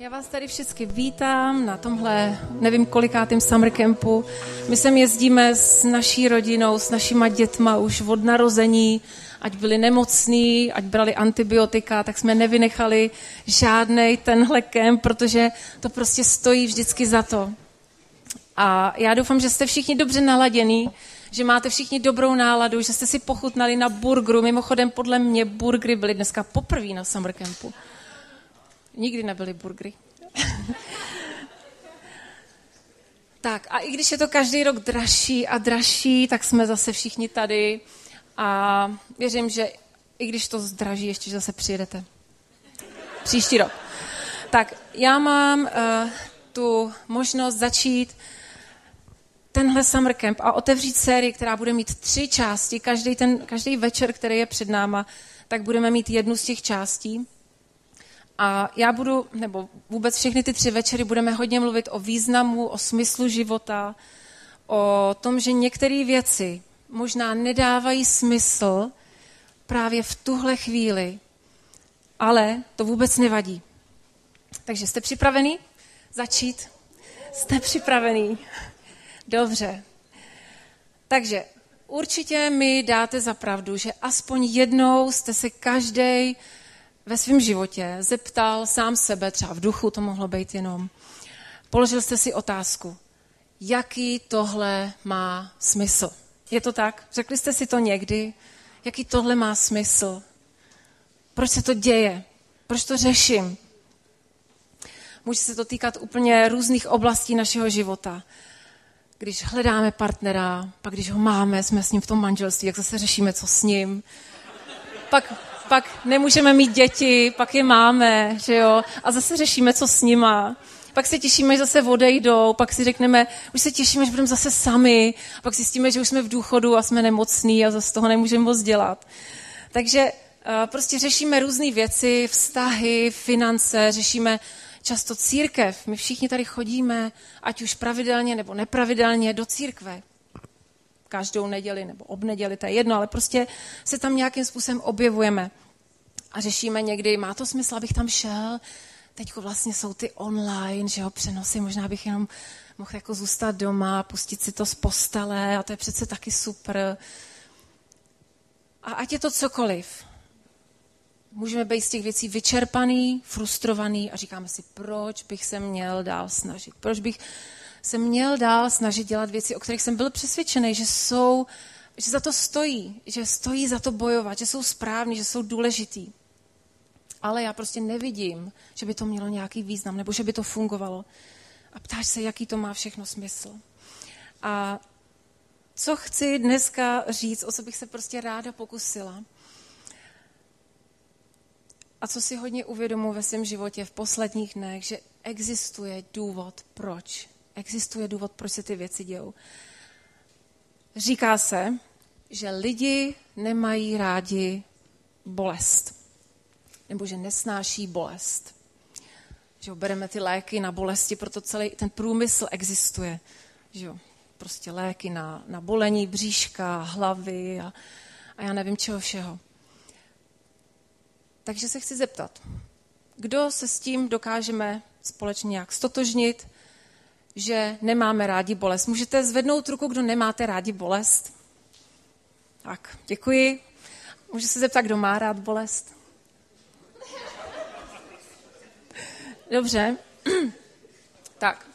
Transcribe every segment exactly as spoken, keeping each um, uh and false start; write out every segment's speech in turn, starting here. Já vás tady všechny vítám na tomhle, nevím kolikátém summer campu. My sem jezdíme s naší rodinou, s našima dětma už od narození, ať byli nemocní, ať brali antibiotika, tak jsme nevynechali žádnej tenhle kemp, protože to prostě stojí vždycky za to. A já doufám, že jste všichni dobře naladění, že máte všichni dobrou náladu, že jste si pochutnali na burgeru. Mimochodem, podle mě burgery byly dneska poprvé na summer campu. Nikdy nebyly burgery. Tak a i když je to každý rok dražší a dražší, tak jsme zase všichni tady a věřím, že i když to zdraží, ještě zase přijedete. Příští rok. Tak já mám uh, tu možnost začít tenhle summer camp a otevřít sérii, která bude mít tři části. Každý, ten, každý večer, který je před náma, tak budeme mít jednu z těch částí. A já budu, nebo vůbec všechny ty tři večery budeme hodně mluvit o významu, o smyslu života, o tom, že některé věci možná nedávají smysl právě v tuhle chvíli, ale to vůbec nevadí. Takže jste připravený začít? Jste připravený? Dobře. Takže určitě mi dáte za pravdu, že aspoň jednou jste se každej ve svém životě zeptal sám sebe, třeba v duchu to mohlo být jenom. Položil jste si otázku, jaký tohle má smysl. Je to tak? Řekli jste si to někdy? Jaký tohle má smysl? Proč se to děje? Proč to řeším? Může se to týkat úplně různých oblastí našeho života. Když hledáme partnera, pak když ho máme, jsme s ním v tom manželství, jak zase řešíme, co s ním. Pak... Pak nemůžeme mít děti, pak je máme, že jo? A zase řešíme, co s nima. Pak se těšíme, že zase odejdou, pak si řekneme, už se těšíme, že budeme zase sami. Pak zjistíme, že už jsme v důchodu a jsme nemocní a zase toho nemůžeme moc dělat. Takže prostě řešíme různé věci, vztahy, finance, řešíme často církev. My všichni tady chodíme, ať už pravidelně nebo nepravidelně, do církve. Každou neděli nebo obneděli, to je jedno, ale prostě se tam nějakým způsobem objevujeme a řešíme někdy, má to smysl, abych tam šel, teďko vlastně jsou ty online, že jo, přenosy, možná bych jenom mohl jako zůstat doma, pustit si to z postele a to je přece taky super. A ať je to cokoliv, můžeme být z těch věcí vyčerpaný, frustrovaný a říkáme si, proč bych se měl dál snažit, proč bych jsem měl dál snažit dělat věci, o kterých jsem byl přesvědčený, že jsou, že za to stojí, že stojí za to bojovat, že jsou správný, že jsou důležitý. Ale já prostě nevidím, že by to mělo nějaký význam, nebo že by to fungovalo. A ptáš se, jaký to má všechno smysl. A co chci dneska říct, o co bych se prostě ráda pokusila. A co si hodně uvědomuji ve svém životě v posledních dnech, že existuje důvod, proč. Existuje důvod, proč se ty věci dějou. Říká se, že lidi nemají rádi bolest. Nebo že nesnáší bolest. Že bereme ty léky na bolesti, proto celý ten průmysl existuje. Že prostě léky na, na bolení bříška, hlavy a, a já nevím čeho všeho. Takže se chci zeptat, kdo se s tím dokážeme společně nějak stotožnit, že nemáme rádi bolest. Můžete zvednout ruku, kdo nemáte rádi bolest? Tak, děkuji. Můžu se zeptat, kdo má rád bolest? Dobře. Tak,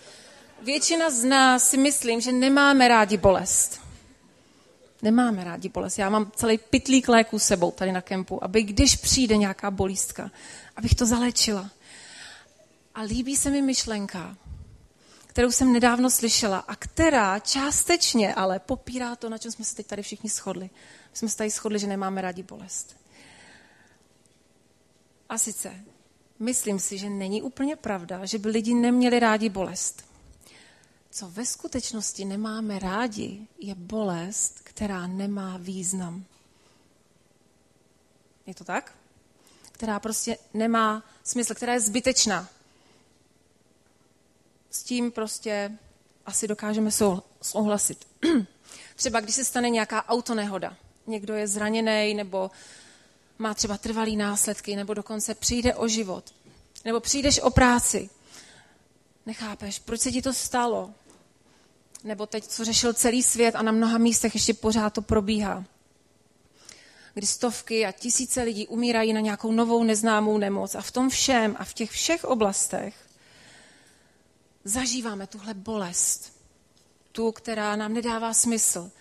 většina z nás si myslím, že nemáme rádi bolest. Nemáme rádi bolest. Já mám celý pytlík léků s sebou tady na kempu, aby když přijde nějaká bolístka, abych to zaléčila. A líbí se mi myšlenka, kterou jsem nedávno slyšela a která částečně ale popírá to, na čem jsme se teď tady všichni shodli. My jsme se tady shodli, že nemáme rádi bolest. A sice, myslím si, že není úplně pravda, že by lidi neměli rádi bolest. Co ve skutečnosti nemáme rádi, je bolest, která nemá význam. Je to tak? Která prostě nemá smysl, která je zbytečná. S tím prostě asi dokážeme souhlasit. Třeba když se stane nějaká autonehoda, někdo je zraněný nebo má třeba trvalý následky, nebo dokonce přijde o život. Nebo přijdeš o práci. Nechápeš, proč se ti to stalo? Nebo teď, co řešil celý svět a na mnoha místech ještě pořád to probíhá. Kdy stovky a tisíce lidí umírají na nějakou novou neznámou nemoc. A v tom všem a v těch všech oblastech zažíváme tuhle bolest. Tu, která nám nedává smysl.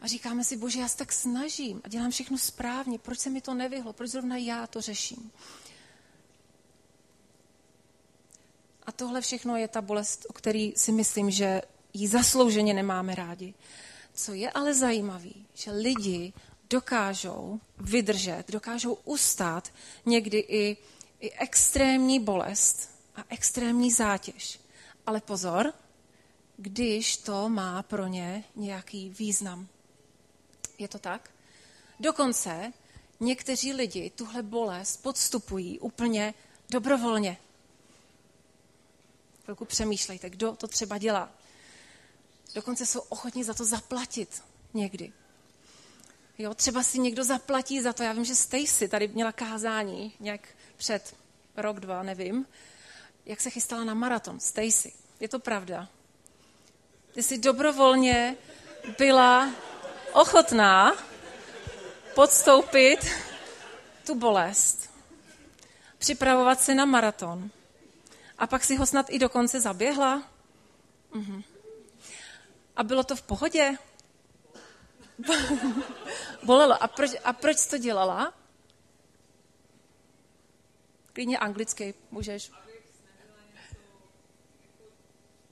A říkáme si, Bože, já se tak snažím a dělám všechno správně. Proč se mi to nevyhlo? Proč zrovna já to řeším? A tohle všechno je ta bolest, o který si myslím, že ji zaslouženě nemáme rádi. Co je ale zajímavé, že lidi dokážou vydržet, dokážou ustát někdy i, i extrémní bolest a extrémní zátěž. Ale pozor, když to má pro ně nějaký význam. Je to tak? Dokonce někteří lidi tuhle bolest podstupují úplně dobrovolně. Chvilku přemýšlejte, kdo to třeba dělá. Dokonce jsou ochotní za to zaplatit někdy. Jo, třeba si někdo zaplatí za to. Já vím, že Stacy tady měla kázání nějak před rok, dva, nevím, jak se chystala na maraton. Stacy, je to pravda? Ty jsi dobrovolně byla ochotná podstoupit tu bolest, připravovat se na maraton a pak si ho snad i dokonce zaběhla. Mhm. A bylo to v pohodě? Bolelo. A proč, a proč to dělala? Klidně anglicky můžeš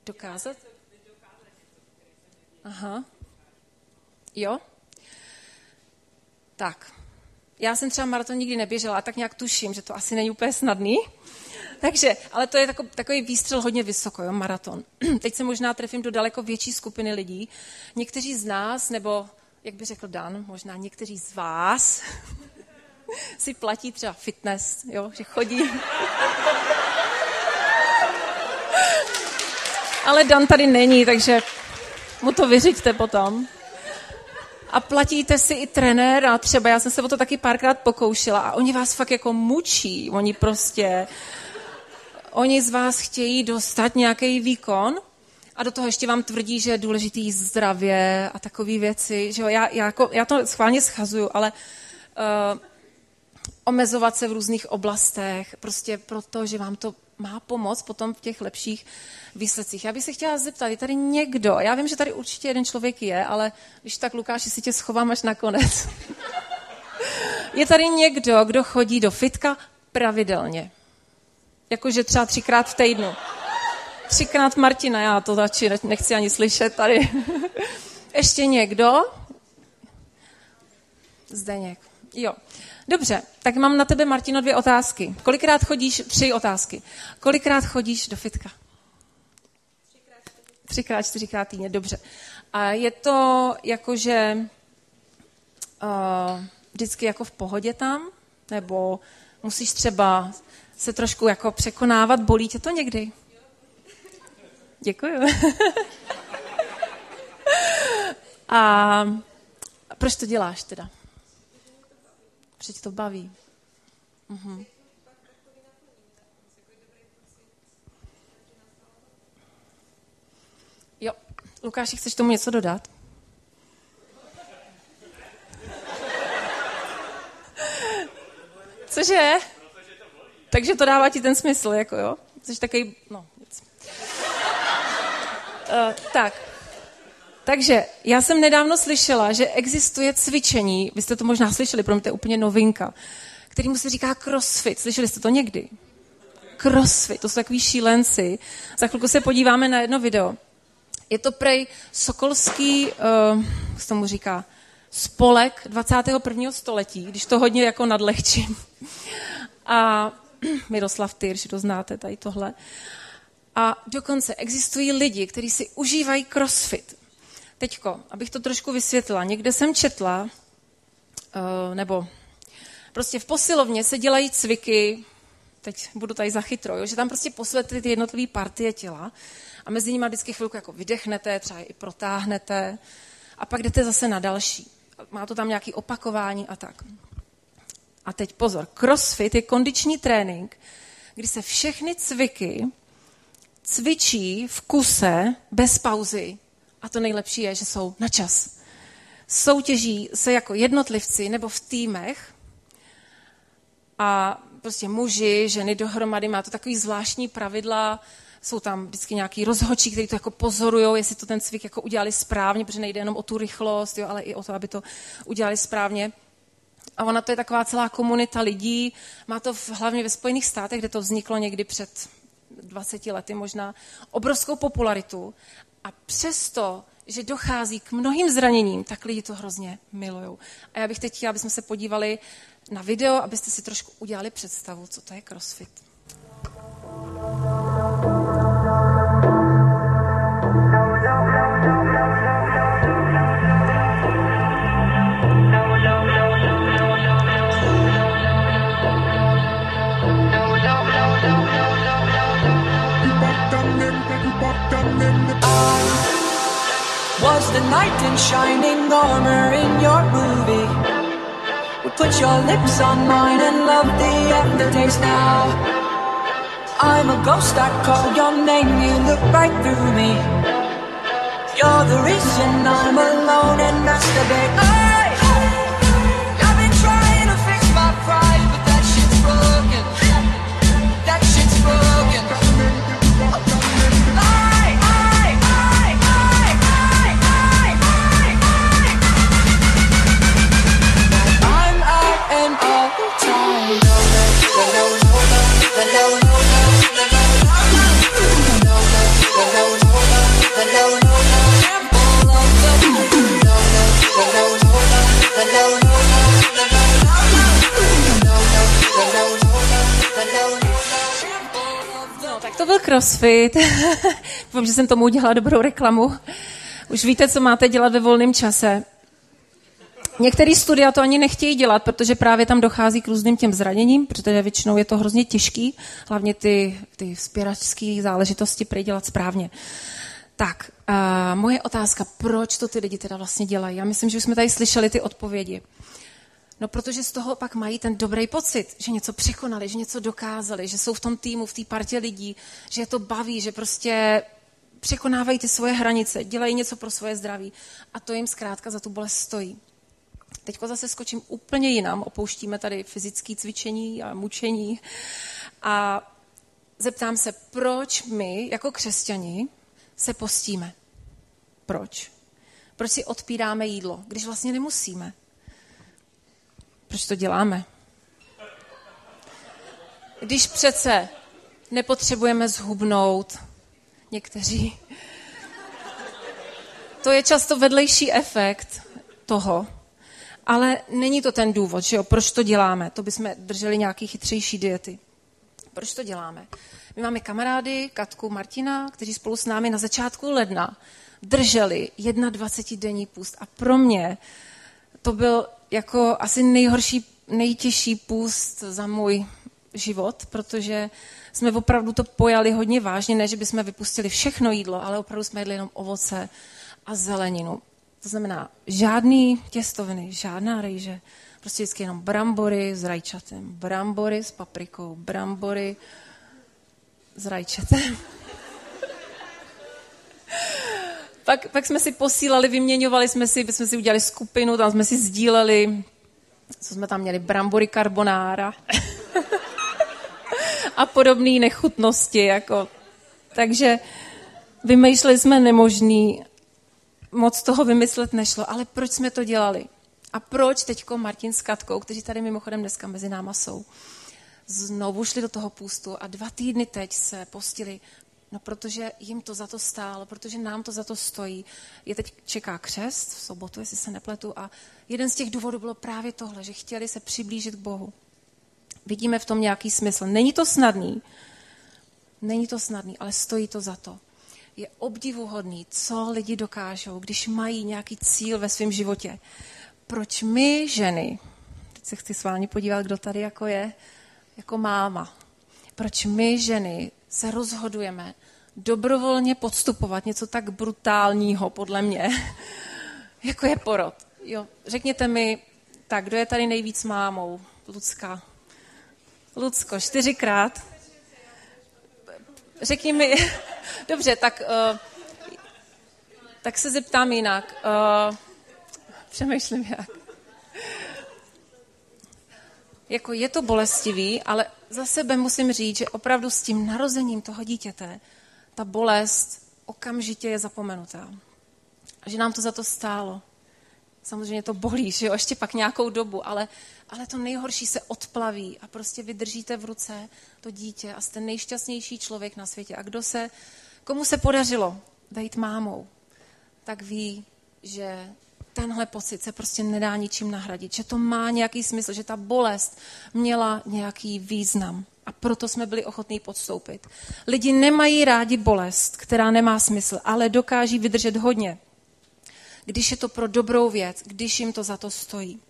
dokázat? Aha. Jo? Tak. Já jsem třeba maraton nikdy neběžela a tak nějak tuším, že to asi není úplně snadný. Takže, ale to je tako, takový výstřel hodně vysoko, jo, maraton. Teď se možná trefím do daleko větší skupiny lidí. Někteří z nás, nebo jak by řekl Dan, možná někteří z vás si platí třeba fitness, jo, že chodí. Ale Dan tady není, takže mu to vyřiďte potom. A platíte si i trenéra, třeba já jsem se o to taky párkrát pokoušela a oni vás fakt jako mučí, oni prostě, oni z vás chtějí dostat nějaký výkon a do toho ještě vám tvrdí, že je důležitý jíst zdravě a takové věci, že jo, já, já, jako, já to schválně schazuju, ale uh, omezovat se v různých oblastech, prostě proto, že vám to má pomoct potom v těch lepších výsledcích. Já bych se chtěla zeptat, je tady někdo? Já vím, že tady určitě jeden člověk je, ale když tak, Lukáši, si tě schovám až nakonec. Je tady někdo, kdo chodí do fitka pravidelně? Jakože třeba třikrát v týdnu. Třikrát Martina, já to radši nechci ani slyšet tady. Ještě někdo? Zdeněk. Jo. Dobře, tak mám na tebe, Martino, dvě otázky. Kolikrát chodíš, tři otázky. Kolikrát chodíš do fitka? Třikrát, čtyřikrát týdně, dobře. A je to jakože uh, vždycky jako v pohodě tam? Nebo musíš třeba se trošku jako překonávat? Bolí tě to někdy? Děkuju. A proč to děláš teda? Protože tě to baví. Uhum. Jo, Lukáši, chceš tomu něco dodat? Cože? Takže to dává ti ten smysl, jako jo? Což takový, no, nic. Uh, tak. Takže já jsem nedávno slyšela, že existuje cvičení, vy jste to možná slyšeli, pro mě to je úplně novinka, kterému se říká CrossFit. Slyšeli jste to někdy? CrossFit, to jsou takový šílenci. Za chvilku se podíváme na jedno video. Je to prej sokolský, uh, jak se tomu říká, spolek dvacátého prvního století, když to hodně jako nadlehčím. A Miroslav Tyrš, to znáte tady tohle. A dokonce existují lidi, kteří si užívají CrossFit. Teďko, abych to trošku vysvětlila, někde jsem četla, uh, nebo prostě v posilovně se dělají cviky, teď budu tady zachytro, jo, že tam prostě posledujete ty jednotlivé partie těla a mezi nimi vždycky chvilku jako vydechnete, třeba i protáhnete a pak jdete zase na další. Má to tam nějaké opakování a tak. A teď pozor, CrossFit je kondiční trénink, kdy se všechny cviky cvičí v kuse bez pauzy. A to nejlepší je, že jsou na čas. Soutěží se jako jednotlivci nebo v týmech a prostě muži, ženy dohromady, má to takový zvláštní pravidla, jsou tam vždycky nějaký rozhodčí, kteří to jako pozorujou, jestli to ten cvik jako udělali správně, protože nejde jenom o tu rychlost, jo, ale i o to, aby to udělali správně. A ona to je taková celá komunita lidí, má to v, hlavně ve Spojených státech, kde to vzniklo někdy před dvaceti lety možná, obrovskou popularitu a přesto, že dochází k mnohým zraněním, tak lidi to hrozně milujou. A já bych teď chtěla, abychom se podívali na video, abyste si trošku udělali představu, co to je CrossFit. Was the knight in shining armor in your movie? We put your lips on mine and love the aftertaste now. I'm a ghost, I call your name, you look right through me. You're the reason I'm alone and masturbate. I, I've been trying to fix my pride, but that shit's broken. That shit's broken. To byl CrossFit. Doufám, že jsem tomu udělala dobrou reklamu. Už víte, co máte dělat ve volném čase. Některé studia to ani nechtějí dělat, protože právě tam dochází k různým těm zraněním, protože většinou je to hrozně těžký, hlavně ty, ty vzpěračské záležitosti prý dělat správně. Tak, a moje otázka, proč to ty lidi teda vlastně dělají? Já myslím, že už jsme tady slyšeli ty odpovědi. No, protože z toho pak mají ten dobrý pocit, že něco překonali, že něco dokázali, že jsou v tom týmu, v té partě lidí, že je to baví, že prostě překonávají ty svoje hranice, dělají něco pro svoje zdraví a to jim zkrátka za tu bolest stojí. Teďko zase skočím úplně jinam, opouštíme tady fyzické cvičení a mučení a zeptám se, proč my jako křesťani se postíme? Proč? Proč si odpíráme jídlo, když vlastně nemusíme? Proč to děláme? Když přece nepotřebujeme zhubnout někteří. To je často vedlejší efekt toho. Ale není to ten důvod, že jo? Proč to děláme? To bychom drželi nějaké chytřejší diety. Proč to děláme? My máme kamarády, Katku, Martina, kteří spolu s námi na začátku ledna drželi dvacetidvoudenní půst. A pro mě to byl jako asi nejhorší, nejtěžší půst za můj život, protože jsme opravdu to pojali hodně vážně, ne, že bychom vypustili všechno jídlo, ale opravdu jsme jedli jenom ovoce a zeleninu. To znamená žádný těstoviny, žádná rejže, prostě vždycky jenom brambory s rajčatem, brambory s paprikou, brambory s rajčatem. Pak, pak jsme si posílali, vyměňovali jsme si, jsme si udělali skupinu, tam jsme si sdíleli, co jsme tam měli, brambory carbonara a podobné nechutnosti. Jako. Takže vymýšleli jsme nemožný, moc toho vymyslet nešlo, ale proč jsme to dělali? A proč teďko Martin s Katkou, kteří tady mimochodem dneska mezi náma jsou, znovu šli do toho půstu a dva týdny teď se postili. No, protože jim to za to stálo, protože nám to za to stojí. Je teď čeká křest v sobotu, jestli se nepletu, a jeden z těch důvodů bylo právě tohle, že chtěli se přiblížit k Bohu. Vidíme v tom nějaký smysl. Není to snadný, není to snadný, ale stojí to za to. Je obdivuhodný, co lidi dokážou, když mají nějaký cíl ve svém životě. Proč my ženy, teď se chci s vámi podívat, kdo tady jako je, jako máma, proč my ženy se rozhodujeme dobrovolně podstupovat něco tak brutálního, podle mě, jako je porod. Jo, řekněte mi, tak, kdo je tady nejvíc mámou? Lucka. Lucko, čtyřikrát. řekni mi, dobře, tak, uh, tak se zeptám jinak. Uh, přemýšlím jak. Jako je to bolestivý, ale za sebe musím říct, že opravdu s tím narozením toho dítěte ta bolest okamžitě je zapomenutá. A že nám to za to stálo. Samozřejmě to bolí, že jo, ještě pak nějakou dobu, ale, ale to nejhorší se odplaví a prostě vydržíte v ruce to dítě a jste nejšťastnější člověk na světě. A kdo se, komu se podařilo dejít mámou, tak ví, že tenhle pocit se prostě nedá ničím nahradit, že to má nějaký smysl, že ta bolest měla nějaký význam a proto jsme byli ochotní podstoupit. Lidi nemají rádi bolest, která nemá smysl, ale dokáží vydržet hodně, když je to pro dobrou věc, když jim to za to stojí.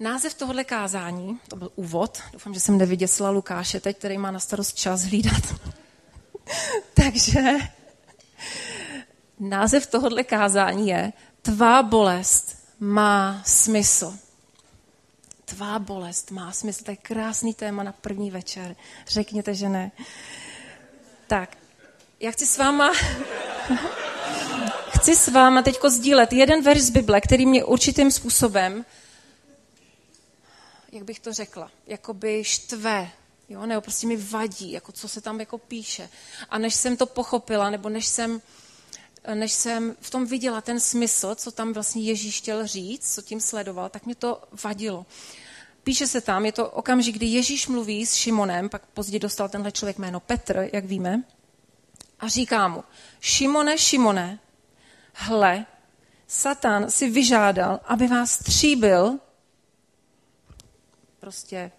Název tohoto kázání, to byl úvod, doufám, že jsem nevyděsila Lukáše teď, který má na starost čas hlídat. Takže název tohoto kázání je Tvá bolest má smysl. Tvá bolest má smysl. To je krásný téma na první večer. Řekněte, že ne. Tak, já chci s váma... Chci s váma teďko sdílet jeden verš z Bible, který mě určitým způsobem, jak bych to řekla, jakoby štve, jo, nebo prostě mi vadí, jako co se tam jako píše. A než jsem to pochopila, nebo než jsem, než jsem v tom viděla ten smysl, co tam vlastně Ježíš chtěl říct, co tím sledoval, tak mě to vadilo. Píše se tam, je to okamžik, kdy Ježíš mluví s Šimonem, pak později dostal tenhle člověk jméno Petr, jak víme, a říká mu, Šimone, Šimone, hle, Satan si vyžádal, aby vás stříbil, prostě,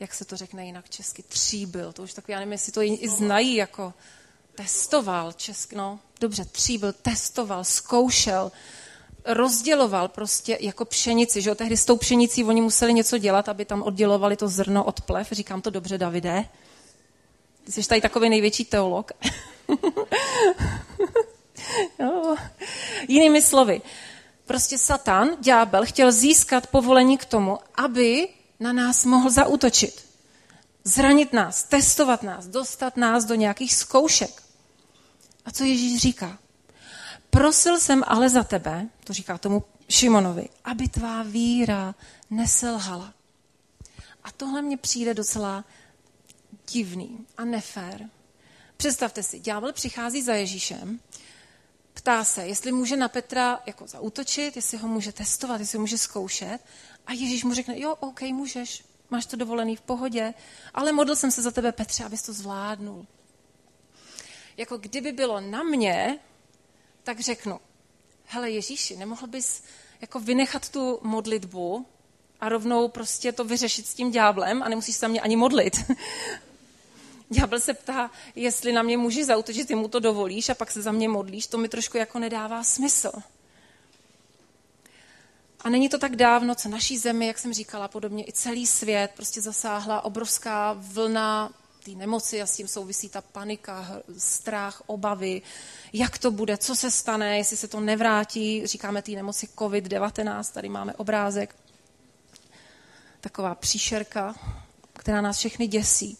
jak se to řekne jinak česky, tříbil, to už takový, já nevím, jestli to i znají, jako testoval česky, no, dobře, tříbil, testoval, zkoušel, rozděloval prostě jako pšenici, že jo, tehdy s tou pšenicí oni museli něco dělat, aby tam oddělovali to zrno od plev, říkám to dobře, Davide, ty jsi tady takový největší teolog. No. Jinými slovy, prostě Satan, ďábel, chtěl získat povolení k tomu, aby na nás mohl zaútočit, zranit nás, testovat nás, dostat nás do nějakých zkoušek. A co Ježíš říká? Prosil jsem ale za tebe, to říká tomu Šimonovi, aby tvá víra neselhala. A tohle mně přijde docela divný a nefér. Představte si, ďábel přichází za Ježíšem, ptá se, jestli může na Petra jako zaútočit, jestli ho může testovat, jestli ho může zkoušet. A Ježíš mu řekne, jo, OK, můžeš, máš to dovolený v pohodě, ale modlil jsem se za tebe, Petře, abys to zvládnul. Jako kdyby bylo na mě, tak řeknu, hele Ježíši, nemohl bys jako vynechat tu modlitbu a rovnou prostě to vyřešit s tím ďáblem a nemusíš se mě ani modlit. Ďábel se ptá, jestli na mě můžeš zaútočit, ty mu to dovolíš a pak se za mě modlíš, to mi trošku jako nedává smysl. A není to tak dávno, co naší zemi, jak jsem říkala, podobně i celý svět, prostě zasáhla obrovská vlna té nemoci a s tím souvisí ta panika, strach, obavy, jak to bude, co se stane, jestli se to nevrátí, říkáme té nemoci covid devatenáct, tady máme obrázek, taková příšerka, která nás všechny děsí.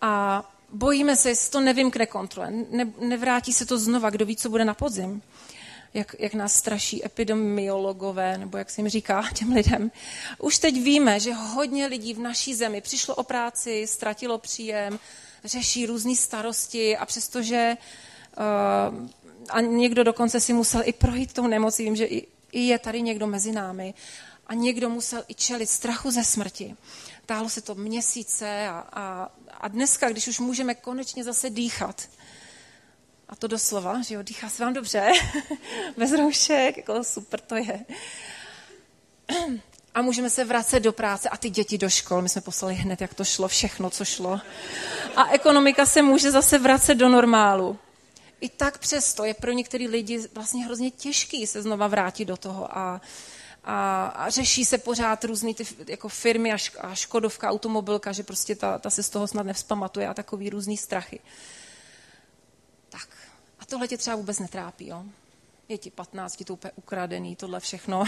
A bojíme se, jestli to nevymkne kontrole. Ne, nevrátí se to znova, kdo ví, co bude na podzim. Jak, jak nás straší epidemiologové, nebo jak se jim říká těm lidem. Už teď víme, že hodně lidí v naší zemi přišlo o práci, ztratilo příjem, řeší různé starosti a přestože uh, a někdo dokonce si musel i projít tou nemocí, vím, že i, i je tady někdo mezi námi. A někdo musel i čelit strachu ze smrti. Táhlo se to měsíce a, a, a dneska, když už můžeme konečně zase dýchat, a to doslova, že jo, dýchá se vám dobře, bez roušek, jako super to je. A můžeme se vracet do práce a ty děti do škol, my jsme poslali hned, jak to šlo, všechno, co šlo. A ekonomika se může zase vracet do normálu. I tak přesto je pro některý lidi vlastně hrozně těžký se znova vrátit do toho a A, a řeší se pořád různý ty jako firmy a, šk- a škodovka, automobilka, že prostě ta, ta se z toho snad nevzpamatuje a takový různý strachy. Tak. A tohle tě třeba vůbec netrápí, jo? Je ti patnáct, ti to úplně ukradený, tohle všechno.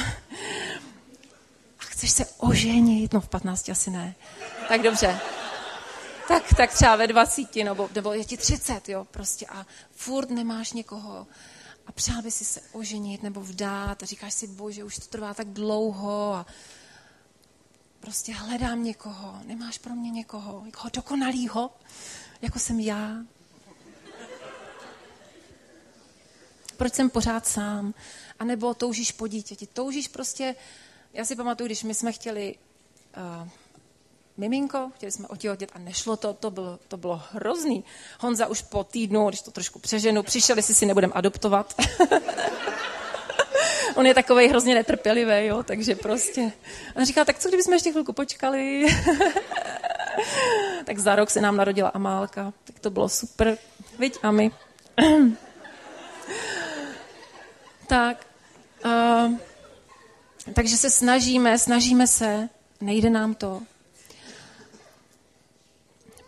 A chceš se oženit? No v patnácti asi ne. Tak dobře. tak, tak třeba ve dvaceti, nebo, nebo je ti třicet, jo, prostě a furt nemáš někoho. A přál by si se oženit nebo vdát a říkáš si, bože, už to trvá tak dlouho a prostě hledám někoho, nemáš pro mě někoho, někoho dokonalýho, jako jsem já. Proč jsem pořád sám? A nebo toužíš po dítěti, toužíš prostě, já si pamatuju, když my jsme chtěli uh, miminko, chtěli jsme otěhotnět a nešlo to, to bylo, to bylo hrozný. Honza už po týdnu, když to trošku přeženu, přišel, jestli si nebudeme adoptovat. On je takovej hrozně netrpělivý, jo, takže prostě. A říkal, tak co, kdybychom ještě chvilku počkali? Tak za rok se nám narodila Amálka, tak to bylo super, viď, a my. Tak, uh, takže se snažíme, snažíme se, nejde nám to.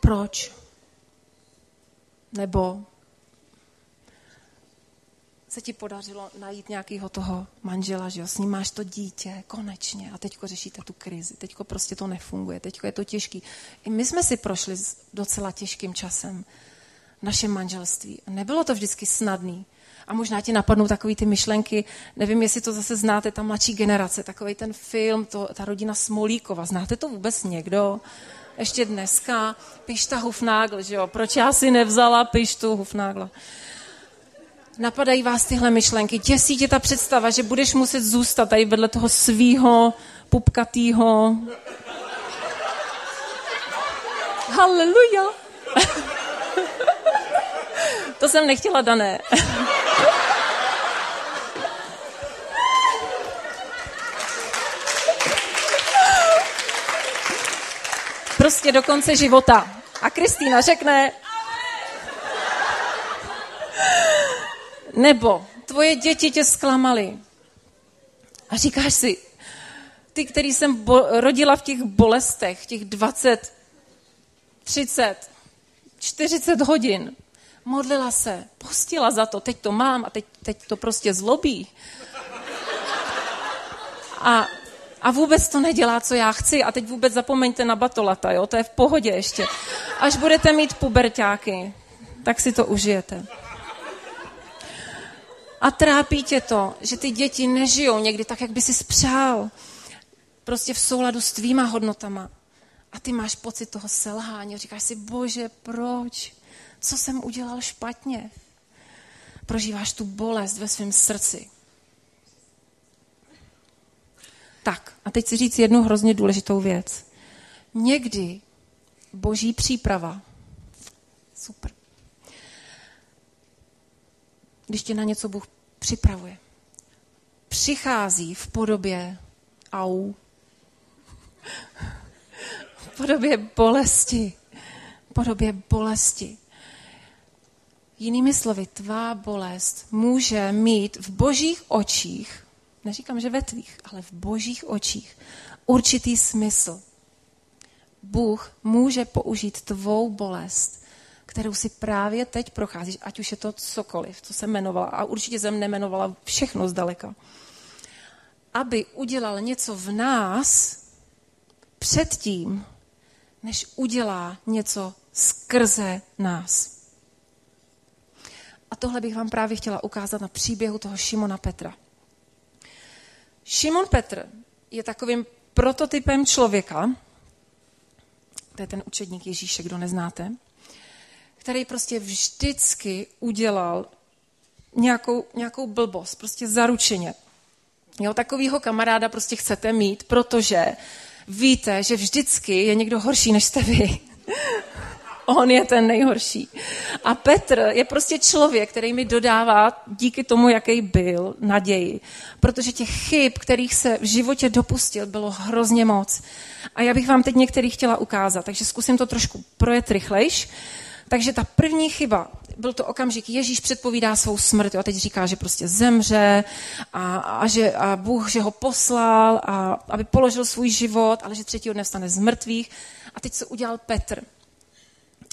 Proč? Nebo se ti podařilo najít nějakého toho manžela, že jo, s ním máš to dítě, konečně, a teďko řešíte tu krizi, teďko prostě to nefunguje, teďko je to těžký. I my jsme si prošli s docela těžkým časem v našem manželství. Nebylo to vždycky snadný. A možná ti napadnou takové ty myšlenky, nevím, jestli to zase znáte, ta mladší generace, takový ten film, to, ta rodina Smolíkova, znáte to vůbec někdo? Ještě dneska, Pišta Hufnagl, že jo, proč já si nevzala Pištu Hufnagla? Napadají vás tyhle myšlenky, děsí tě ta představa, že budeš muset zůstat tady vedle toho svýho, pupkatýho. Haleluja! To jsem nechtěla, Dané. Prostě do konce života. A Kristýna řekne, nebo tvoje děti tě zklamaly. A říkáš si, ty, který jsem bo- rodila v těch bolestech, těch dvacet, třicet, čtyřicet hodin, modlila se, postila za to, teď to mám a teď, teď to prostě zlobí. A A vůbec to nedělá, co já chci. A teď vůbec zapomeňte na batolata, jo? To je v pohodě ještě. Až budete mít puberťáky, tak si to užijete. A trápí tě to, že ty děti nežijou někdy tak, jak by si přál. Prostě v souladu s tvýma hodnotama. A ty máš pocit toho selhání. Říkáš si, bože, proč? Co jsem udělal špatně? Prožíváš tu bolest ve svém srdci. Tak, a teď si říct jednu hrozně důležitou věc. Někdy boží příprava, super, když tě na něco Bůh připravuje, přichází v podobě au, v podobě bolesti, v podobě bolesti. Jinými slovy, tvá bolest může mít v božích očích, neříkám, že ve tvých, ale v božích očích, určitý smysl. Bůh může použít tvou bolest, kterou si právě teď procházíš, ať už je to cokoliv, co jsem jmenovala, a určitě jsem nejmenovala všechno zdaleka, aby udělal něco v nás předtím, než udělá něco skrze nás. A tohle bych vám právě chtěla ukázat na příběhu toho Šimona Petra. Šimon Petr je takovým prototypem člověka, to je ten učedník Ježíše, kdo neznáte, který prostě vždycky udělal nějakou, nějakou blbost, prostě zaručeně. Jo, takovýho kamaráda prostě chcete mít, protože víte, že vždycky je někdo horší než jste vy. On je ten nejhorší. A Petr je prostě člověk, který mi dodává díky tomu, jaký byl, naději. Protože těch chyb, kterých se v životě dopustil, bylo hrozně moc. A já bych vám teď některý chtěla ukázat, takže zkusím to trošku projet rychlejš. Takže ta první chyba, byl to okamžik, Ježíš předpovídá svou smrt, jo, a teď říká, že prostě zemře a, a, že, a Bůh, že ho poslal, a, aby položil svůj život, ale že třetího dne vstane z mrtvých. A teď co udělal Petr?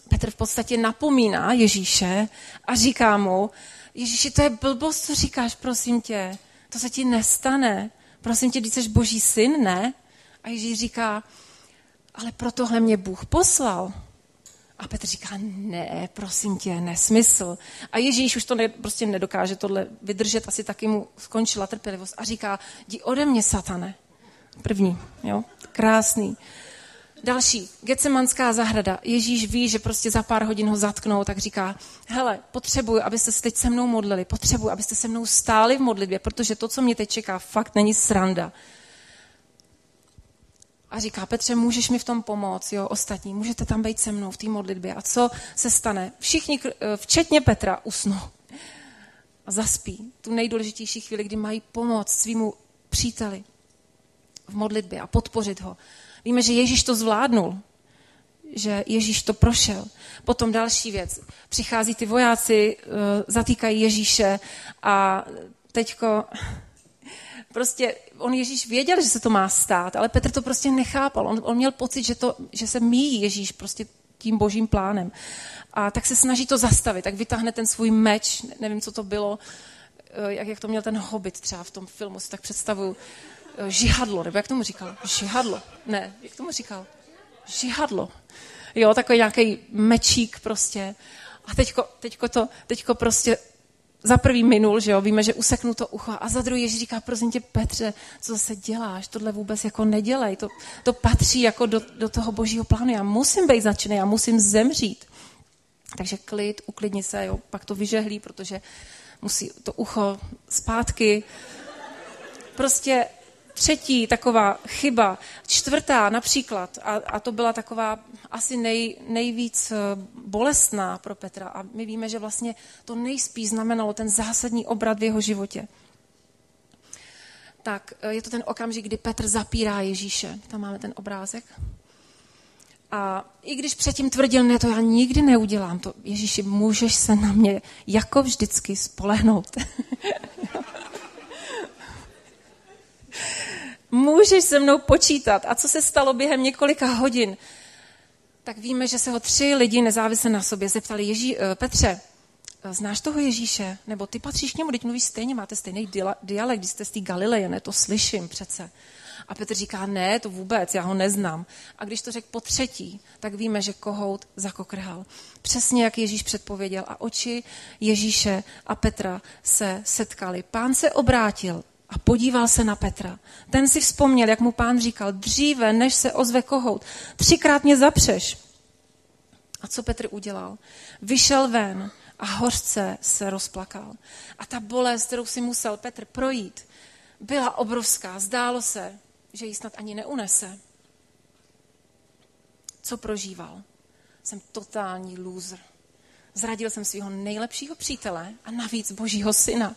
Petr v podstatě napomíná Ježíše a říká mu, Ježíši, to je blbost, co říkáš, prosím tě, to se ti nestane, prosím tě, když jsi boží syn, ne? A Ježíš říká, ale pro tohle mě Bůh poslal, A Petr říká, ne, prosím tě, nesmysl. A Ježíš už to ne, prostě nedokáže tohle vydržet, asi taky mu skončila trpělivost a říká, jdi ode mě, Satane. První, jo, krásný. Další, Getsemanská zahrada. Ježíš ví, že prostě za pár hodin ho zatknou, tak říká, hele, potřebuji, abyste se teď se mnou modlili, potřebuji, abyste se mnou stáli v modlitbě, protože to, co mě teď čeká, fakt není sranda. A říká, Petře, můžeš mi v tom pomoct, jo, ostatní, můžete tam být se mnou v té modlitbě. A co se stane? Všichni, včetně Petra, usnou a zaspí tu nejdůležitější chvíli, kdy mají pomoct svýmu příteli v modlitbě a podpořit ho. Víme, že Ježíš to zvládnul, že Ježíš to prošel. Potom další věc. Přichází ty vojáci, zatýkají Ježíše a teďko... Prostě on Ježíš věděl, že se to má stát, ale Petr to prostě nechápal. On, on měl pocit, že, to, že se míjí Ježíš prostě tím božím plánem. A tak se snaží to zastavit, tak vytáhne ten svůj meč, nevím, co to bylo, jak, jak to měl ten Hobbit třeba v tom filmu, si tak představuju. Žihadlo, nebo jak tomu říkal? Žihadlo. Ne, jak tomu říkal? Žihadlo. Jo, takový nějaký mečík prostě. A teďko, teďko to, teďko prostě... Za prvý minul, že jo, víme, že useknu to ucho a za druhý Ježíš říká, prosím tě Petře, co zase děláš, tohle vůbec jako nedělej, to, to patří jako do, do toho božího plánu, já musím být začený, já musím zemřít. Takže klid, uklidni se, jo, pak to vyžehlí, protože musí to ucho zpátky. Prostě třetí taková chyba, čtvrtá například, a, a to byla taková asi nej, nejvíc bolestná pro Petra. A my víme, že vlastně to nejspíš znamenalo ten zásadní obrat v jeho životě. Tak je to ten okamžik, kdy Petr zapírá Ježíše. Tam máme ten obrázek. A i když předtím tvrdil, ne, to já nikdy neudělám, to Ježíši, můžeš se na mě jako vždycky spolehnout. Můžeš se mnou počítat. A co se stalo během několika hodin? Tak víme, že se ho tři lidi nezávisle na sobě zeptali. Ježí, Petře, znáš toho Ježíše? Nebo ty patříš k němu, teď mluvíš stejně, máte stejný dialekt, když jste z té Galileje, ne, to slyším přece. A Petr říká, ne, to vůbec, já ho neznám. A když to řekl po třetí, tak víme, že kohout zakokrhal. Přesně jak Ježíš předpověděl. A oči Ježíše a Petra se setkaly. Pán se obrátil a podíval se na Petra. Ten si vzpomněl, jak mu pán říkal, dříve, než se ozve kohout, třikrát mě zapřeš. A co Petr udělal? Vyšel ven a hořce se rozplakal. A ta bolest, kterou si musel Petr projít, byla obrovská. Zdálo se, že ji snad ani neunese. Co prožíval? Jsem totální loser. Zradil jsem svého nejlepšího přítele a navíc božího syna.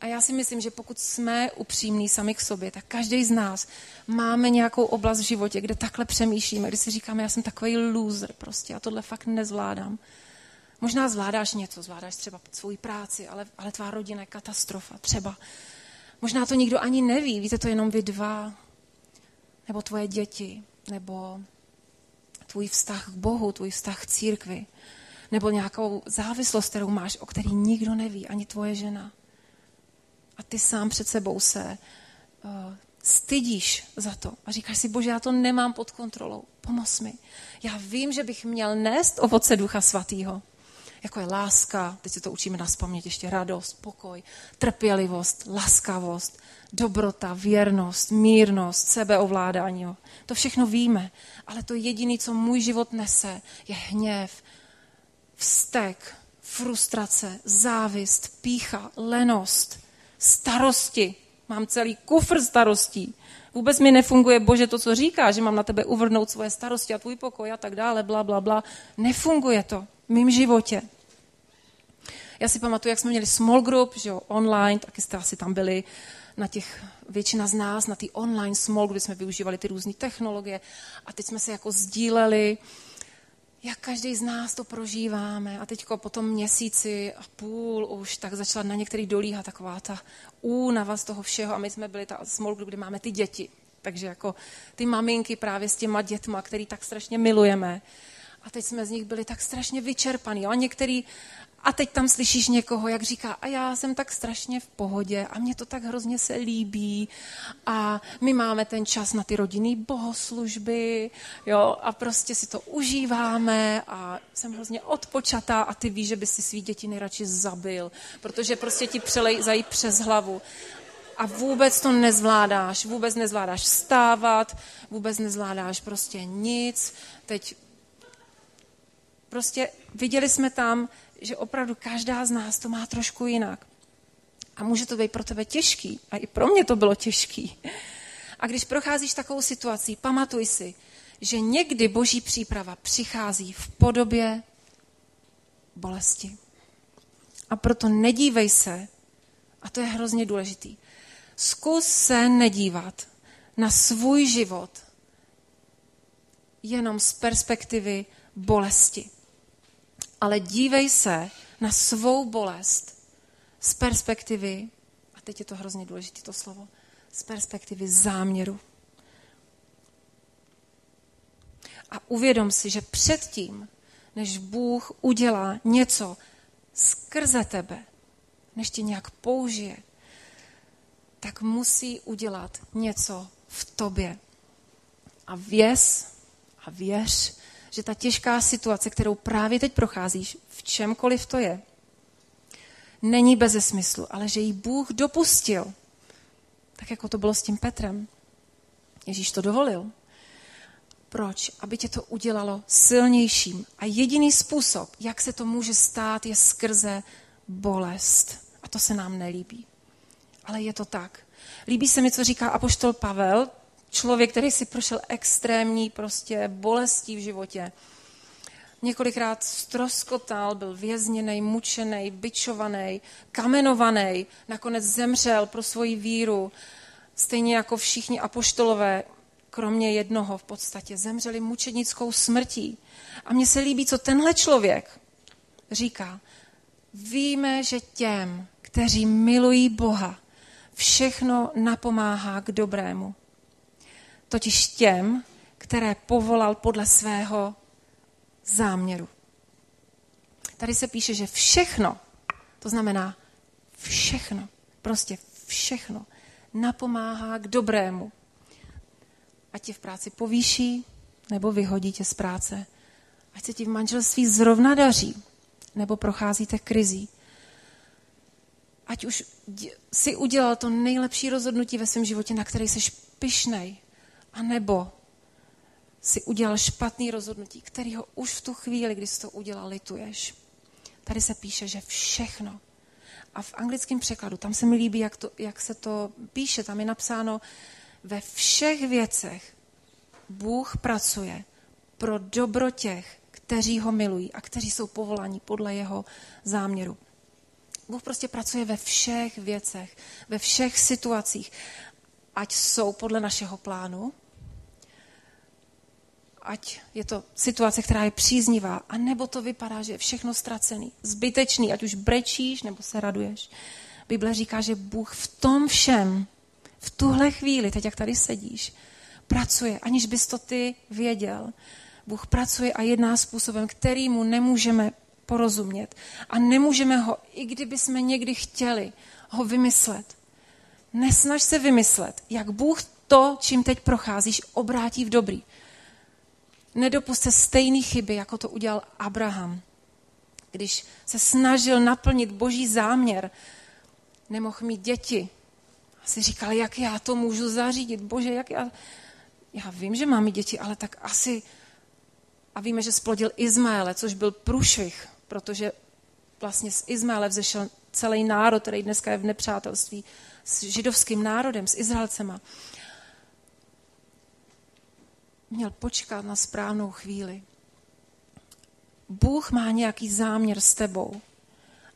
A já si myslím, že pokud jsme upřímní sami k sobě, tak každý z nás máme nějakou oblast v životě, kde takhle přemýšlíme, kdy si říkáme, já jsem takový loser prostě, já tohle fakt nezvládám. Možná zvládáš něco, zvládáš třeba svou práci, ale, ale tvá rodina je katastrofa třeba. Možná to nikdo ani neví, víte to jenom vy dva, nebo tvoje děti, nebo tvůj vztah k Bohu, tvůj vztah k církvi, nebo nějakou závislost, kterou máš, o který nikdo neví, ani tvoje žena. A ty sám před sebou se uh, stydíš za to. A říkáš si, bože, já to nemám pod kontrolou. Pomoz mi. Já vím, že bych měl nést ovoce Ducha Svatýho. Jako je láska, teď se to učíme nazpamět ještě, radost, pokoj, trpělivost, laskavost, dobrota, věrnost, mírnost, sebeovládání. Jo. To všechno víme, ale to jediné, co můj život nese, je hněv, vztek, frustrace, závist, pýcha, lenost, starosti. Mám celý kufr starostí. Vůbec mi nefunguje, bože, to, co říká, že mám na tebe uvrhnout svoje starosti a tvůj pokoj a tak dále, bla, bla, bla. Nefunguje to v mým životě. Já si pamatuju, jak jsme měli small group, že jo, online, taky jste asi tam byli, na těch, většina z nás, na ty online small, kde jsme využívali ty různé technologie a teď jsme se jako sdíleli, jak každý z nás to prožíváme. A teďko po tom měsíci a půl už tak začala na některý dolíhat taková ta únava z toho všeho. A my jsme byli ta small group, kde máme ty děti. Takže jako ty maminky právě s těma dětma, který tak strašně milujeme. A A teď jsme z nich byli tak strašně vyčerpaní. A některý, a teď tam slyšíš někoho, jak říká, a já jsem tak strašně v pohodě a mě to tak hrozně se líbí a my máme ten čas na ty rodinné bohoslužby, jo, a prostě si to užíváme a jsem hrozně odpočatá a ty víš, že by si svý děti nejradši zabil, protože prostě ti přelejzají přes hlavu. A vůbec to nezvládáš, vůbec nezvládáš vstávat, vůbec nezvládáš prostě nic. Teď prostě viděli jsme tam, že opravdu každá z nás to má trošku jinak. A může to být pro tebe těžký. A i pro mě to bylo těžký. A když procházíš takovou situací, pamatuj si, že někdy boží příprava přichází v podobě bolesti. A proto nedívej se, a to je hrozně důležitý, zkus se nedívat na svůj život jenom z perspektivy bolesti. Ale dívej se na svou bolest z perspektivy, a teď je to hrozně důležité to slovo, z perspektivy záměru. A uvědom si, že předtím, než Bůh udělá něco skrze tebe, než tě nějak použije, tak musí udělat něco v tobě. A věz a věř, že ta těžká situace, kterou právě teď procházíš, v čemkoliv to je, není beze smyslu, ale že ji Bůh dopustil. Tak jako to bylo s tím Petrem. Ježíš to dovolil. Proč? Aby tě to udělalo silnějším. A jediný způsob, jak se to může stát, je skrze bolest. A to se nám nelíbí. Ale je to tak. Líbí se mi, co říká apoštol Pavel, člověk, který si prošel extrémní prostě bolestí v životě. Několikrát stroskotal, byl vězněný, mučený, bičovaný, kamenovaný, nakonec zemřel pro svoji víru. Stejně jako všichni apoštolové, kromě jednoho v podstatě, zemřeli mučednickou smrtí. A mně se líbí, co tenhle člověk říká. Víme, že těm, kteří milují Boha, všechno napomáhá k dobrému. Totiž těm, které povolal podle svého záměru. Tady se píše, že všechno, to znamená všechno, prostě všechno, napomáhá k dobrému. Ať tě v práci povýší, nebo vyhodí tě z práce. Ať se ti v manželství zrovna daří, nebo procházíte krizí. Ať už si udělal to nejlepší rozhodnutí ve svém životě, na který jsi pyšnej, a nebo si udělal špatný rozhodnutí, kterýho už v tu chvíli, kdy jsi to udělal, lituješ. Tady se píše, že všechno. A v anglickém překladu, tam se mi líbí, jak, to, jak se to píše, tam je napsáno, ve všech věcech Bůh pracuje pro dobro těch, kteří ho milují a kteří jsou povoláni podle jeho záměru. Bůh prostě pracuje ve všech věcech, ve všech situacích, ať jsou podle našeho plánu, ať je to situace, která je příznivá, a nebo to vypadá, že je všechno ztracený, zbytečný, ať už brečíš, nebo se raduješ. Bible říká, že Bůh v tom všem, v tuhle chvíli, teď jak tady sedíš, pracuje, aniž bys to ty věděl. Bůh pracuje a jedná způsobem, kterýmu nemůžeme porozumět a nemůžeme ho, i kdyby jsme někdy chtěli, ho vymyslet. Nesnaž se vymyslet, jak Bůh to, čím teď procházíš, obrátí v dobrý. Nedopust se stejné chyby, jako to udělal Abraham. Když se snažil naplnit boží záměr, nemohl mít děti. A si říkal, jak já to můžu zařídit. Bože, jak já... Já vím, že mám děti, ale tak asi... A víme, že splodil Izmaele, což byl průšvih, protože vlastně z Izmaele vzešel celý národ, který dneska je v nepřátelství s židovským národem, s Izraelcema. Měl počkat na správnou chvíli. Bůh má nějaký záměr s tebou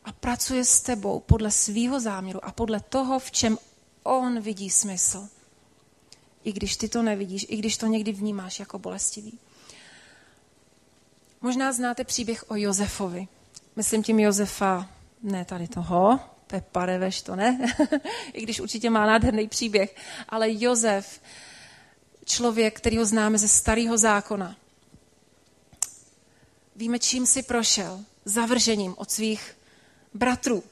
a pracuje s tebou podle svýho záměru a podle toho, v čem on vidí smysl. I když ty to nevidíš, i když to někdy vnímáš jako bolestivý. Možná znáte příběh o Josefovi. Myslím tím Josefa, ne tady toho, Pepa Reveš to ne, i když určitě má nádherný příběh, ale Josef, člověk, kterýho známe ze Starého zákona, Víme, čím si prošel. Zavržením od svých bratrů.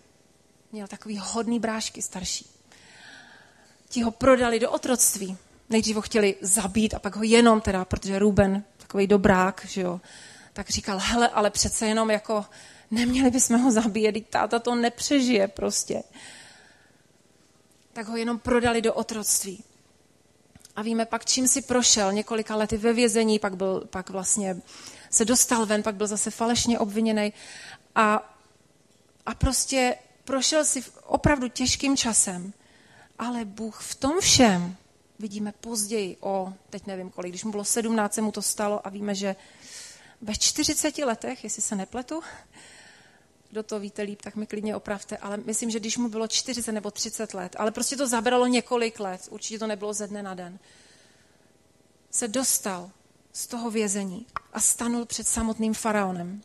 Měl takový hodný brášky starší. Ti ho prodali do otroctví. Nejdřív ho chtěli zabít a pak ho jenom teda, protože Ruben, takovej dobrák, že jo, tak říkal, hele, ale přece jenom jako neměli bychom ho zabíjet, teď táta to nepřežije prostě. Tak ho jenom prodali do otroctví. A víme pak, čím si prošel, několika lety ve vězení, pak, byl, pak vlastně se dostal ven, pak byl zase falešně obviněný a, a prostě prošel si opravdu těžkým časem. Ale Bůh v tom všem vidíme později, o teď nevím kolik, když mu bylo sedmnáct, se mu to stalo a víme, že ve čtyřiceti letech, jestli se nepletu, kdo to víte líp, tak mi klidně opravte, ale myslím, že když mu bylo čtyřicet nebo třicet let, ale prostě to zabralo několik let, určitě to nebylo ze dne na den, se dostal z toho vězení a stanul před samotným faraonem.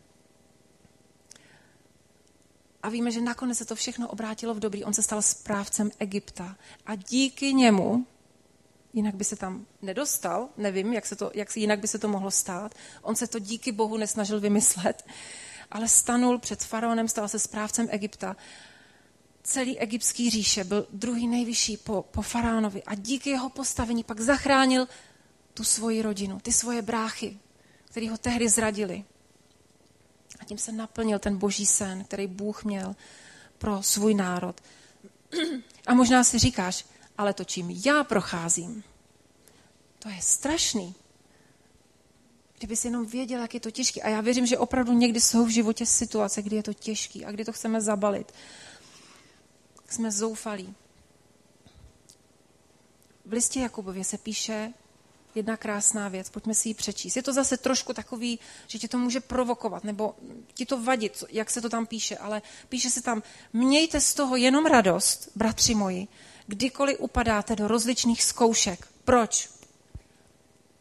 A víme, že nakonec se to všechno obrátilo v dobrý. On se stal správcem Egypta. A díky němu, jinak by se tam nedostal, nevím, jak se to, jak jinak by se to mohlo stát, on se to díky Bohu nesnažil vymyslet, ale stanul před faraonem, stal se správcem Egypta. Celý egyptský říše byl druhý nejvyšší po, po faraonovi a díky jeho postavení pak zachránil tu svoji rodinu, ty svoje bráchy, který ho tehdy zradili. A tím se naplnil ten boží sen, který Bůh měl pro svůj národ. A možná si říkáš, ale to, čím já procházím, to je strašný. Kdyby si jenom věděl, jak je to těžké. A já věřím, že opravdu někdy jsou v životě situace, kdy je to těžké a kdy to chceme zabalit. Jsme zoufalí. V listě Jakubově se píše jedna krásná věc, pojďme si ji přečíst. Je to zase trošku takový, že ti to může provokovat, nebo ti to vadit, jak se to tam píše, ale píše se tam, mějte z toho jenom radost, bratři moji, kdykoliv upadáte do rozličných zkoušek. Proč?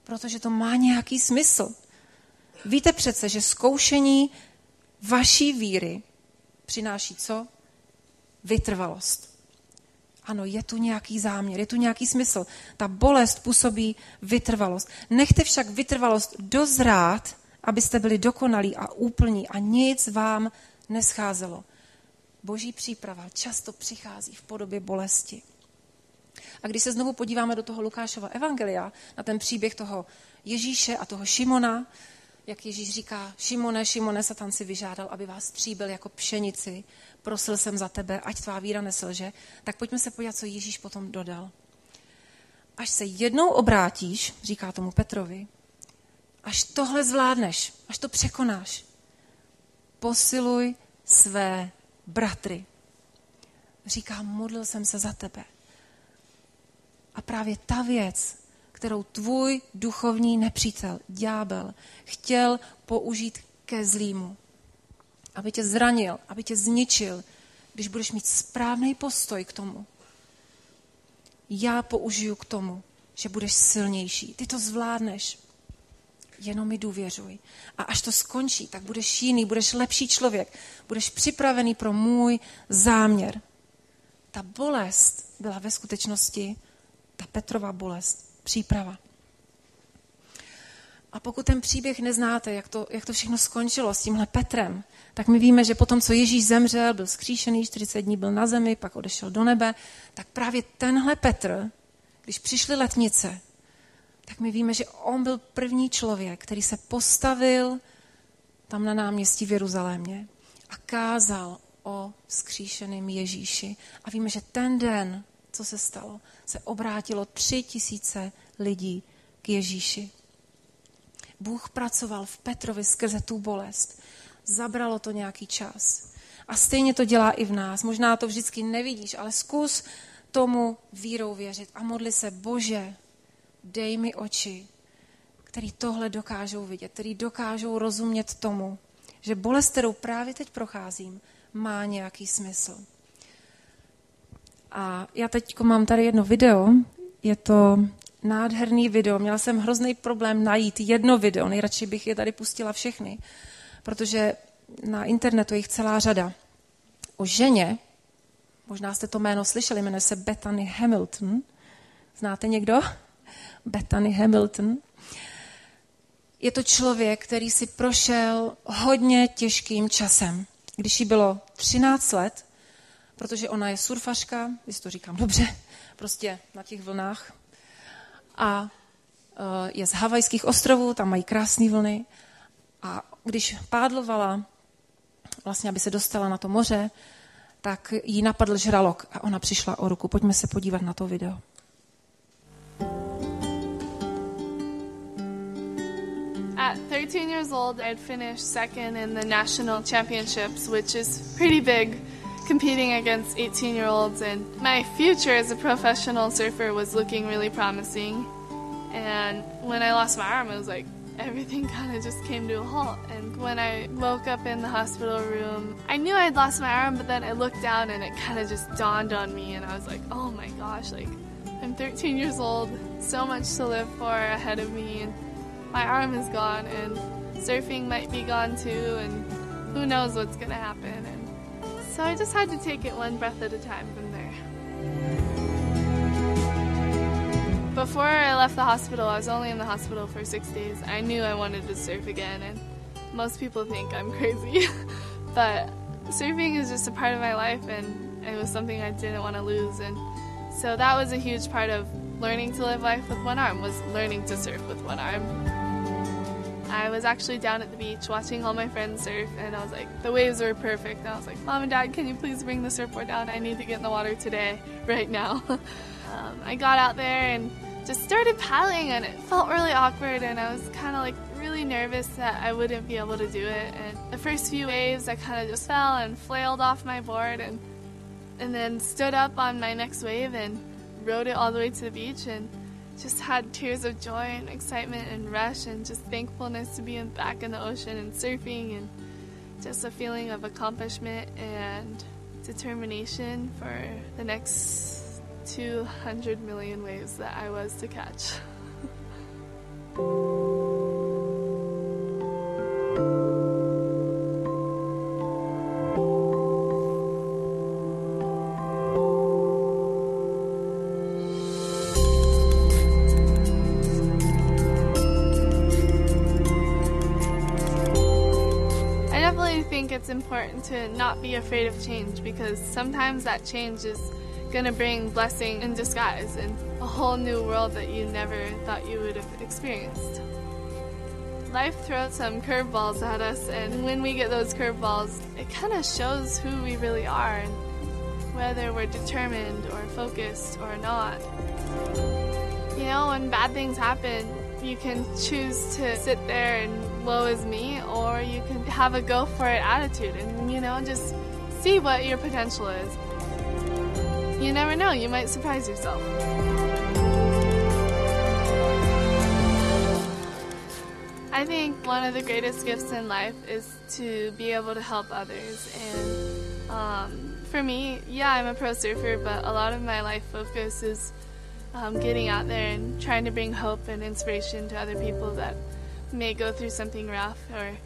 Protože to má nějaký smysl. Víte přece, že zkoušení vaší víry přináší co? Vytrvalost. Ano, je tu nějaký záměr, je tu nějaký smysl. Ta bolest působí vytrvalost. Nechte však vytrvalost dozrát, abyste byli dokonalí a úplní a nic vám nescházelo. Boží příprava často přichází v podobě bolesti. A když se znovu podíváme do toho Lukášova evangelia, na ten příběh toho Ježíše a toho Šimona, jak Ježíš říká, Šimone, Šimone, Satan si vyžádal, aby vás stříbil jako pšenici, prosil jsem za tebe, ať tvá víra neselže, tak pojďme se podívat, co Ježíš potom dodal. Až se jednou obrátíš, říká tomu Petrovi, až tohle zvládneš, až to překonáš, posiluj své bratry. Říká, modlil jsem se za tebe. A právě ta věc, kterou tvůj duchovní nepřítel, ďábel, chtěl použít ke zlímu. Aby tě zranil, aby tě zničil, když budeš mít správný postoj k tomu. Já použiju k tomu, že budeš silnější. Ty to zvládneš. Jenom mi důvěřuj. A až to skončí, tak budeš jiný, budeš lepší člověk. Budeš připravený pro můj záměr. Ta bolest byla ve skutečnosti ta Petrova bolest. Příprava. A pokud ten příběh neznáte, jak to, jak to všechno skončilo s tímhle Petrem, tak my víme, že potom, co Ježíš zemřel, byl zkříšený, čtyřicet dní byl na zemi, pak odešel do nebe, tak právě tenhle Petr, když přišly letnice, tak my víme, že on byl první člověk, který se postavil tam na náměstí v Jeruzalémě a kázal o zkříšeném Ježíši. A víme, že ten den, co se stalo, se obrátilo tři tisíce lidí k Ježíši. Bůh pracoval v Petrovi skrze tu bolest. Zabralo to nějaký čas. A stejně to dělá i v nás. Možná to vždycky nevidíš, ale zkus tomu vírou věřit a modli se, Bože, dej mi oči, který tohle dokážou vidět, který dokážou rozumět tomu, že bolest, kterou právě teď procházím, má nějaký smysl. A já teď mám tady jedno video, je to nádherný video, měla jsem hrozný problém najít jedno video, nejradši bych je tady pustila všechny, protože na internetu je jich celá řada. O ženě, možná jste to jméno slyšeli, jmenuje se Bethany Hamilton, znáte někdo? Bethany Hamilton. je to člověk, který si prošel hodně těžkým časem. Když jí bylo třináct let, protože ona je surfařka, jestli to říkám dobře, prostě na těch vlnách, a je z Havajských ostrovů, tam mají krásné vlny, a když pádlovala, vlastně aby se dostala na to moře, tak jí napadl žralok a ona přišla o ruku. Pojďme se podívat na to video. At thirteen years old, I had finished second in the national championships, which is pretty big, competing against eighteen-year-olds. And my future as a professional surfer was looking really promising. And when I lost my arm, I was like, everything kind of just came to a halt. And when I woke up in the hospital room, I knew I had lost my arm, but then I looked down and it kind of just dawned on me. And I was like, oh my gosh, like, I'm thirteen years old, so much to live for ahead of me. And my arm is gone, and surfing might be gone too, and who knows what's going to happen. And so I just had to take it one breath at a time from there. Before I left the hospital, I was only in the hospital for six days. I knew I wanted to surf again, and most people think I'm crazy. But surfing is just a part of my life, and it was something I didn't want to lose. And so that was a huge part of learning to live life with one arm, was learning to surf with one arm. I was actually down at the beach watching all my friends surf, and I was like, the waves were perfect. And I was like, Mom and Dad, can you please bring the surfboard down? I need to get in the water today, right now. um, I got out there and just started paddling, and it felt really awkward, and I was kind of like really nervous that I wouldn't be able to do it. And the first few waves, I kind of just fell and flailed off my board, and and then stood up on my next wave and rode it all the way to the beach, and just had tears of joy and excitement and rush and just thankfulness to be back in the ocean and surfing, and just a feeling of accomplishment and determination for the next two hundred million waves that I was to catch. It's important to not be afraid of change, because sometimes that change is going to bring blessing in disguise and a whole new world that you never thought you would have experienced. Life throws some curveballs at us, and when we get those curveballs, it kind of shows who we really are and whether we're determined or focused or not. You know, when bad things happen, you can choose to sit there and woe is me, or you can have a go for it attitude and, you know, just see what your potential is. You never know, you might surprise yourself. I think one of the greatest gifts in life is to be able to help others. And um, for me, yeah, I'm a pro surfer, but a lot of my life focus is Um, getting out there and trying to bring hope and inspiration to other people that may go through something rough, or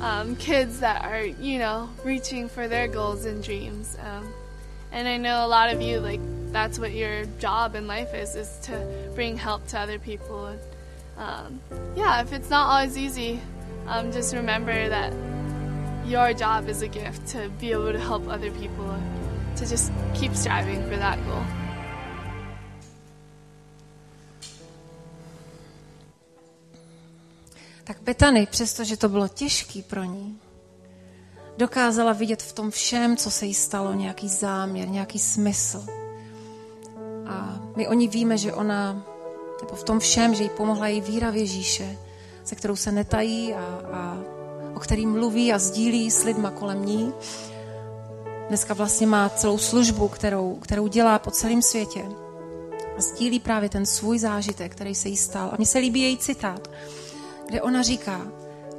um, kids that are, you know, reaching for their goals and dreams. Um, and I know a lot of you, like, that's what your job in life is, is to bring help to other people. And, um, yeah, if it's not always easy, um, just remember that your job is a gift to be able to help other people, and to just keep striving for that goal. Tak Bethany, přestože to bylo těžké pro ní, dokázala vidět v tom všem, co se jí stalo, nějaký záměr, nějaký smysl. A my o ní víme, že ona, nebo v tom všem, že jí pomohla její víra v Ježíše, se kterou se netají a, a o který mluví a sdílí s lidma kolem ní. Dneska vlastně má celou službu, kterou, kterou dělá po celém světě. A sdílí právě ten svůj zážitek, který se jí stal. A mně se líbí její citát, kde ona říká,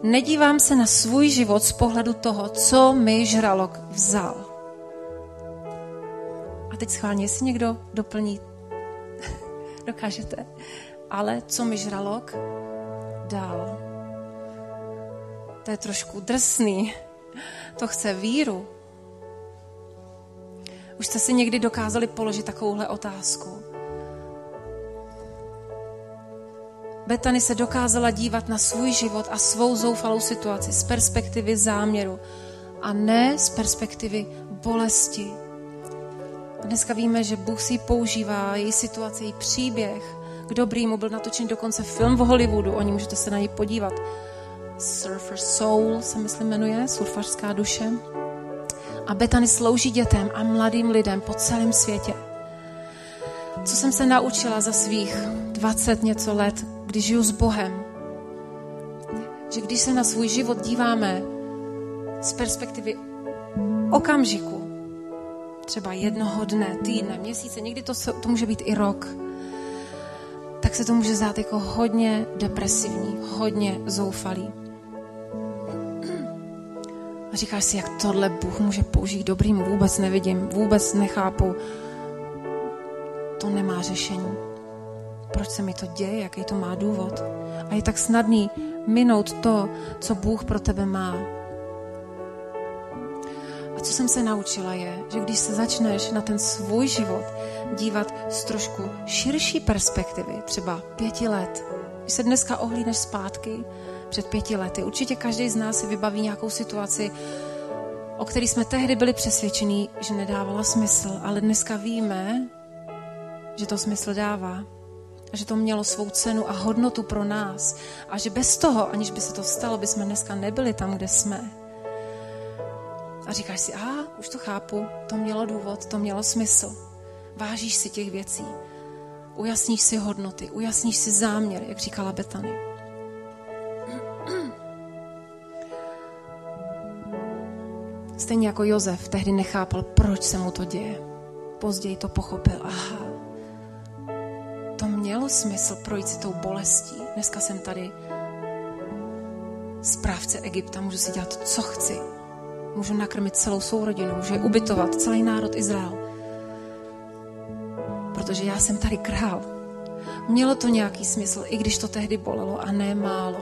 nedívám se na svůj život z pohledu toho, co mi žralok vzal. A teď schválně, jestli někdo doplní, dokážete, ale co mi žralok dal. To je trošku drsný, to chce víru. Už jste si někdy dokázali položit takovouhle otázku. Bethany se dokázala dívat na svůj život a svou zoufalou situaci z perspektivy záměru a ne z perspektivy bolesti. A dneska víme, že Bůh si ji používá, její situace, její příběh k dobrýmu. Byl natočen dokonce film v Hollywoodu, o ní můžete se na něj podívat. Surfer Soul se myslím jmenuje, surfařská duše. A Bethany slouží dětem a mladým lidem po celém světě. Co jsem se naučila za svých dvacet něco let, když žiju s Bohem? Že když se na svůj život díváme z perspektivy okamžiku, třeba jednoho dne, týdne, měsíce, někdy to, se, to může být i rok, tak se to může zdát jako hodně depresivní, hodně zoufalý. A říkáš si, jak tohle Bůh může použít dobrým, vůbec nevidím, vůbec nechápu. To nemá řešení. Proč se mi to děje, jaký to má důvod? A je tak snadný minout to, co Bůh pro tebe má. A co jsem se naučila je, že když se začneš na ten svůj život dívat z trošku širší perspektivy, třeba pěti let, když se dneska ohlídneš zpátky před pěti lety, určitě každý z nás si vybaví nějakou situaci, o které jsme tehdy byli přesvědčení, že nedávala smysl, ale dneska víme, že to smysl dává a že to mělo svou cenu a hodnotu pro nás a že bez toho, aniž by se to stalo, by jsme dneska nebyli tam, kde jsme. A říkáš si, aha, už to chápu, to mělo důvod, to mělo smysl. Vážíš si těch věcí, ujasníš si hodnoty, ujasníš si záměr, jak říkala Bethany. Stejně jako Josef tehdy nechápal, proč se mu to děje. Později to pochopil, aha, to mělo smysl projít si tou bolestí. Dneska jsem tady správce Egypta, můžu si dělat, co chci. Můžu nakrmit celou svou rodinu, můžu je ubytovat, celý národ Izrael. Protože já jsem tady král. Mělo to nějaký smysl, i když to tehdy bolelo a ne málo.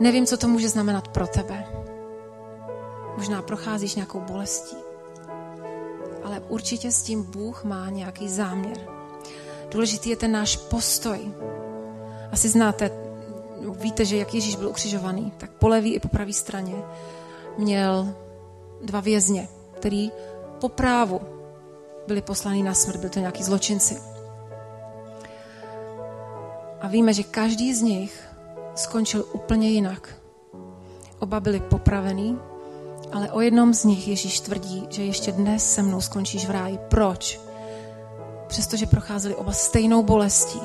Nevím, co to může znamenat pro tebe. Možná procházíš nějakou bolestí. Ale určitě s tím Bůh má nějaký záměr. Důležitý je ten náš postoj. Asi znáte, víte, že jak Ježíš byl ukřižovaný, tak po levé i po pravé straně měl dva vězně, který po právu byli poslaní na smrt, byli to nějaký zločinci. A víme, že každý z nich skončil úplně jinak. Oba byli popravený, ale o jednom z nich Ježíš tvrdí, že ještě dnes se mnou skončíš v ráji. Proč? Přestože procházeli oba stejnou bolestí.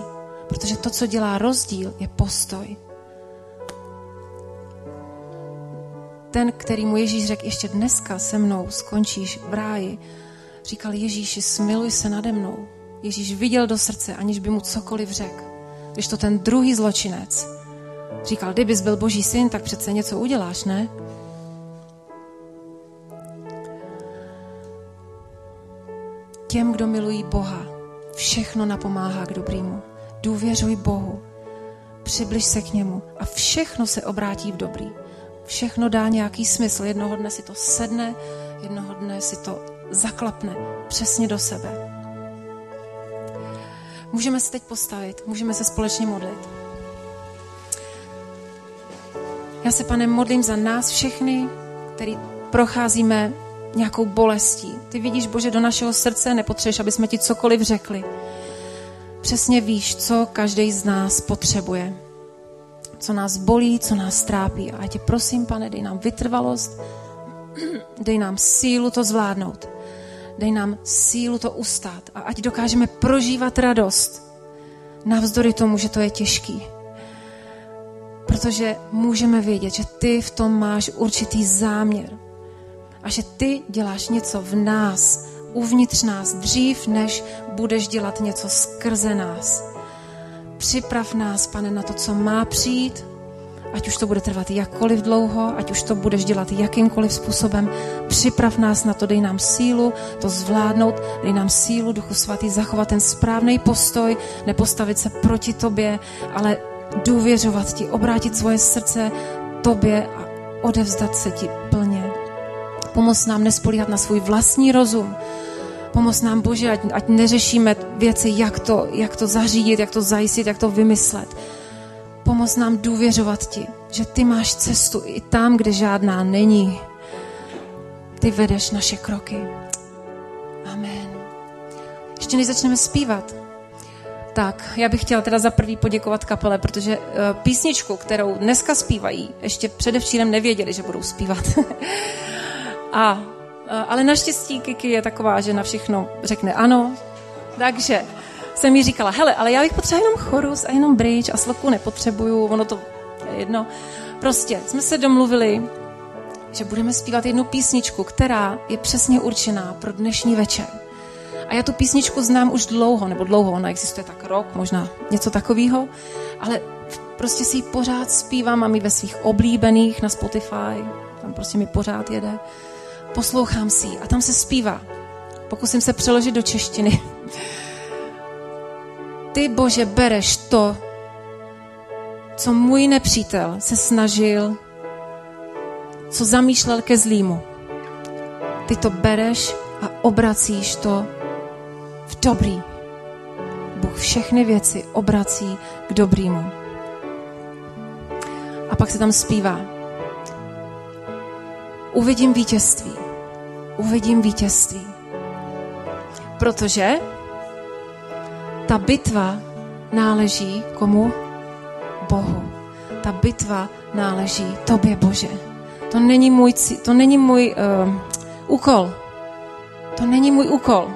Protože to, co dělá rozdíl, je postoj. Ten, který mu Ježíš řekl, ještě dneska se mnou skončíš v ráji, říkal Ježíši, smiluj se nade mnou. Ježíš viděl do srdce, aniž by mu cokoliv řekl. Když to ten druhý zločinec říkal, kdybys byl Boží syn, tak přece něco uděláš, ne? Těm, kdo milují Boha, všechno napomáhá k dobrému. Důvěřuj Bohu, přibliž se k němu a všechno se obrátí v dobrý. Všechno dá nějaký smysl. Jednoho dne si to sedne, jednoho dne si to zaklapne přesně do sebe. Můžeme se teď postavit, můžeme se společně modlit. Já se, Pane, modlím za nás všechny, který procházíme nějakou bolestí. Ty vidíš, Bože, do našeho srdce, nepotřebuješ, aby jsme ti cokoliv řekli. Přesně víš, co každý z nás potřebuje. Co nás bolí, co nás trápí. A já tě prosím, Pane, dej nám vytrvalost, dej nám sílu to zvládnout. Dej nám sílu to ustát. A ať dokážeme prožívat radost. Navzdory tomu, že to je těžký. Protože můžeme vědět, že ty v tom máš určitý záměr. A že ty děláš něco v nás, uvnitř nás, dřív, než budeš dělat něco skrze nás. Připrav nás, Pane, na to, co má přijít, ať už to bude trvat jakkoliv dlouho, ať už to budeš dělat jakýmkoliv způsobem. Připrav nás na to, dej nám sílu to zvládnout, dej nám sílu, Duchu Svatý, zachovat ten správný postoj, nepostavit se proti tobě, ale důvěřovat ti, obrátit svoje srdce tobě a odevzdat se ti plně. Pomoz nám nespolíhat na svůj vlastní rozum, Pomoz nám, Bože, ať, ať neřešíme věci, jak to, jak to zařídit, jak to zajistit, jak to vymyslet. Pomoz nám důvěřovat ti, že ty máš cestu i tam, kde žádná není. Ty vedeš naše kroky. Amen. Ještě než začneme zpívat, tak já bych chtěla teda za prvý poděkovat kapele, protože písničku, kterou dneska zpívají, ještě předevčírem nevěděli, že budou zpívat. A, ale naštěstí Kiki je taková, že na všechno řekne ano. Takže jsem jí říkala, hele, ale já bych potřebovala jenom chorus a jenom bridge a sloku nepotřebuju, ono to je jedno. Prostě jsme se domluvili, že budeme zpívat jednu písničku, která je přesně určená pro dnešní večer. A já tu písničku znám už dlouho, nebo dlouho, ona existuje tak rok, možná něco takového, ale prostě si ji pořád zpívám, mám ji ve svých oblíbených na Spotify, tam prostě mi pořád jede. Poslouchám si ji a tam se zpívá. Pokusím se přeložit do češtiny. Ty, Bože, bereš to, co můj nepřítel se snažil, co zamýšlel ke zlýmu. Ty to bereš a obracíš to v dobrý. Bůh všechny věci obrací k dobrýmu. A pak se tam zpívá. Uvidím vítězství. Uvidím vítězství. Protože ta bitva náleží komu? Bohu. Ta bitva náleží tobě, Bože. To není můj, to není můj uh, úkol. To není můj úkol.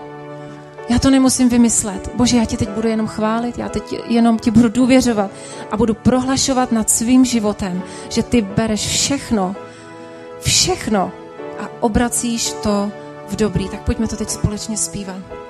Já to nemusím vymyslet. Bože, já tě teď budu jenom chválit, já teď jenom ti budu důvěřovat a budu prohlašovat nad svým životem, že ty bereš všechno, všechno a obracíš to v dobrý. Tak pojďme to teď společně zpívat.